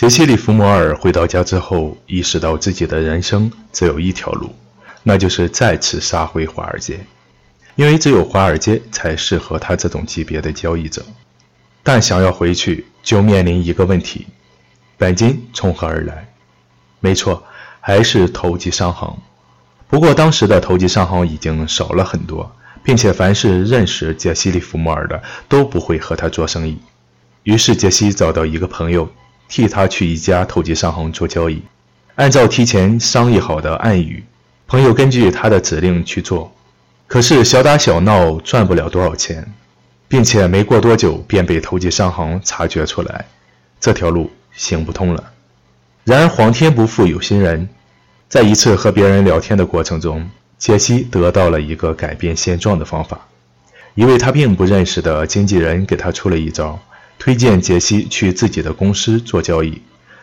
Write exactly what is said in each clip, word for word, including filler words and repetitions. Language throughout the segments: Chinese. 杰西里弗摩尔回到家之后，意识到自己的人生只有一条路，那就是再次杀回华尔街，因为只有华尔街才适合他这种级别的交易者。但想要回去，就面临一个问题：本金从何而来？没错，还是投机商行。不过当时的投机商行已经少了很多，并且凡是认识杰西里弗摩尔的都不会和他做生意。于是杰西找到一个朋友，替他去一家投机商行做交易。按照提前商议好的暗语，朋友根据他的指令去做，可是小打小闹赚不了多少钱，并且没过多久便被投机商行察觉出来，这条路行不通了。然而皇天不负有心人，在一次和别人聊天的过程中，杰西得到了一个改变现状的方法。一位他并不认识的经纪人给他出了一招，推荐杰西去自己的公司做交易。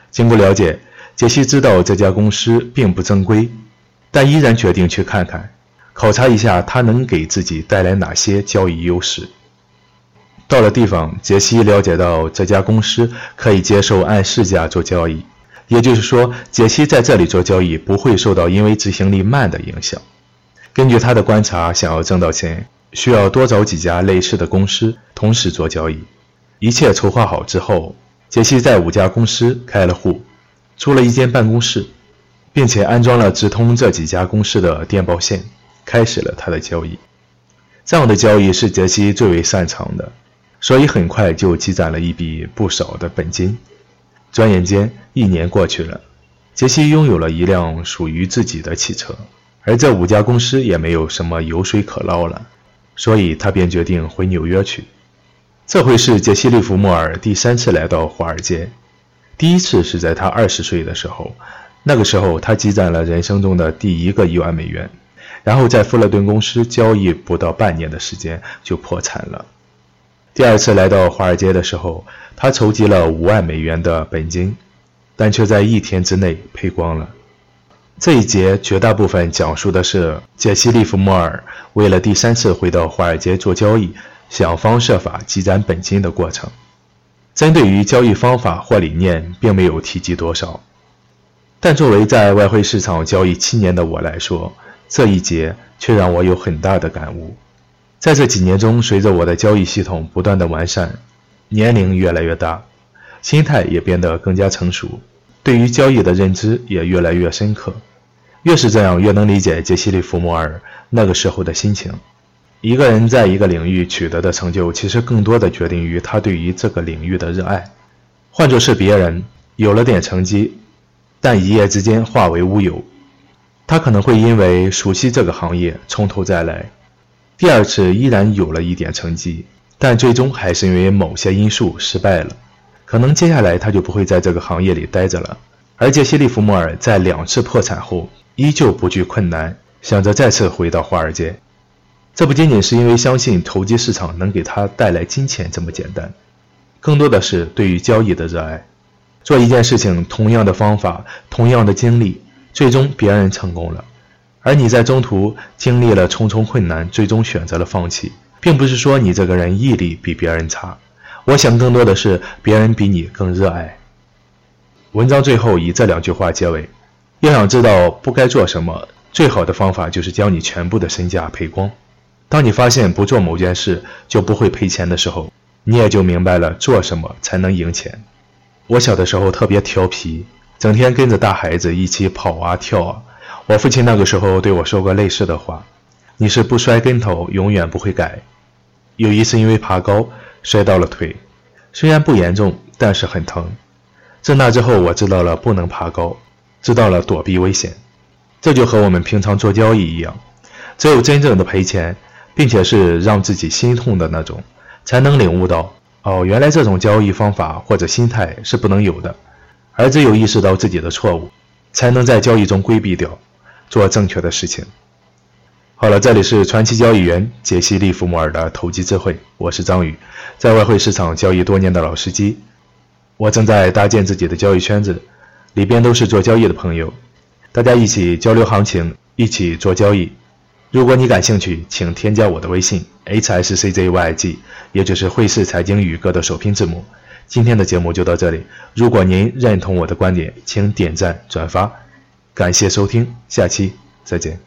经过了解，杰西知道这家公司并不正规，但依然决定去看看，考察一下他能给自己带来哪些交易优势。到了地方，杰西了解到这家公司可以接受按市价做交易，也就是说，杰西在这里做交易不会受到因为执行力慢的影响。根据他的观察，想要挣到钱，需要多找几家类似的公司同时做交易。一切筹划好之后，杰西在五家公司开了户，租了一间办公室，并且安装了直通这几家公司的电报线，开始了他的交易。这样的交易是杰西最为擅长的，所以很快就积攒了一笔不少的本金。转眼间一年过去了，杰西拥有了一辆属于自己的汽车，而这五家公司也没有什么油水可捞了，所以他便决定回纽约去。这回是杰西·利弗莫尔第三次来到华尔街，第一次是在他二十岁的时候，那个时候他积攒了人生中的第一个一万美元，然后在富勒顿公司交易不到半年的时间就破产了。第二次来到华尔街的时候，他筹集了五万美元的本金，但却在一天之内赔光了。这一节绝大部分讲述的是杰西·利弗莫尔为了第三次回到华尔街做交易，想方设法积攒本金的过程。针对于交易方法或理念并没有提及多少，但作为在外汇市场交易七年的我来说，这一节却让我有很大的感悟。在这几年中，随着我的交易系统不断的完善，年龄越来越大，心态也变得更加成熟，对于交易的认知也越来越深刻。越是这样，越能理解杰西·利弗摩尔那个时候的心情。一个人在一个领域取得的成就，其实更多的决定于他对于这个领域的热爱。换作是别人，有了点成绩，但一夜之间化为乌有，他可能会因为熟悉这个行业从头再来。第二次依然有了一点成绩，但最终还是因为某些因素失败了，可能接下来他就不会在这个行业里待着了。而杰西·利弗莫尔在两次破产后依旧不惧困难，想着再次回到华尔街。这不仅仅是因为相信投机市场能给他带来金钱这么简单，更多的是对于交易的热爱。做一件事情，同样的方法，同样的经历，最终别人成功了，而你在中途经历了重重困难，最终选择了放弃。并不是说你这个人毅力比别人差，我想更多的是别人比你更热爱。文章最后以这两句话结尾：要想知道不该做什么，最好的方法就是将你全部的身价赔光。当你发现不做某件事就不会赔钱的时候，你也就明白了做什么才能赢钱。我小的时候特别调皮，整天跟着大孩子一起跑啊跳啊。我父亲那个时候对我说过类似的话：你是不摔跟头永远不会改。有一次因为爬高摔到了腿，虽然不严重，但是很疼。自那之后，我知道了不能爬高，知道了躲避危险。这就和我们平常做交易一样，只有真正的赔钱，并且是让自己心痛的那种，才能领悟到，哦，原来这种交易方法或者心态是不能有的。而只有意识到自己的错误，才能在交易中规避掉，做正确的事情。好了，这里是传奇交易员杰西·利弗摩尔的投机智慧，我是张宇，在外汇市场交易多年的老司机。我正在搭建自己的交易圈子，里边都是做交易的朋友，大家一起交流行情，一起做交易。如果你感兴趣，请添加我的微信 H S C J Y G， 也就是汇市财经宇哥的首拼字母，今天的节目就到这里，如果您认同我的观点，请点赞转发，感谢收听，下期再见。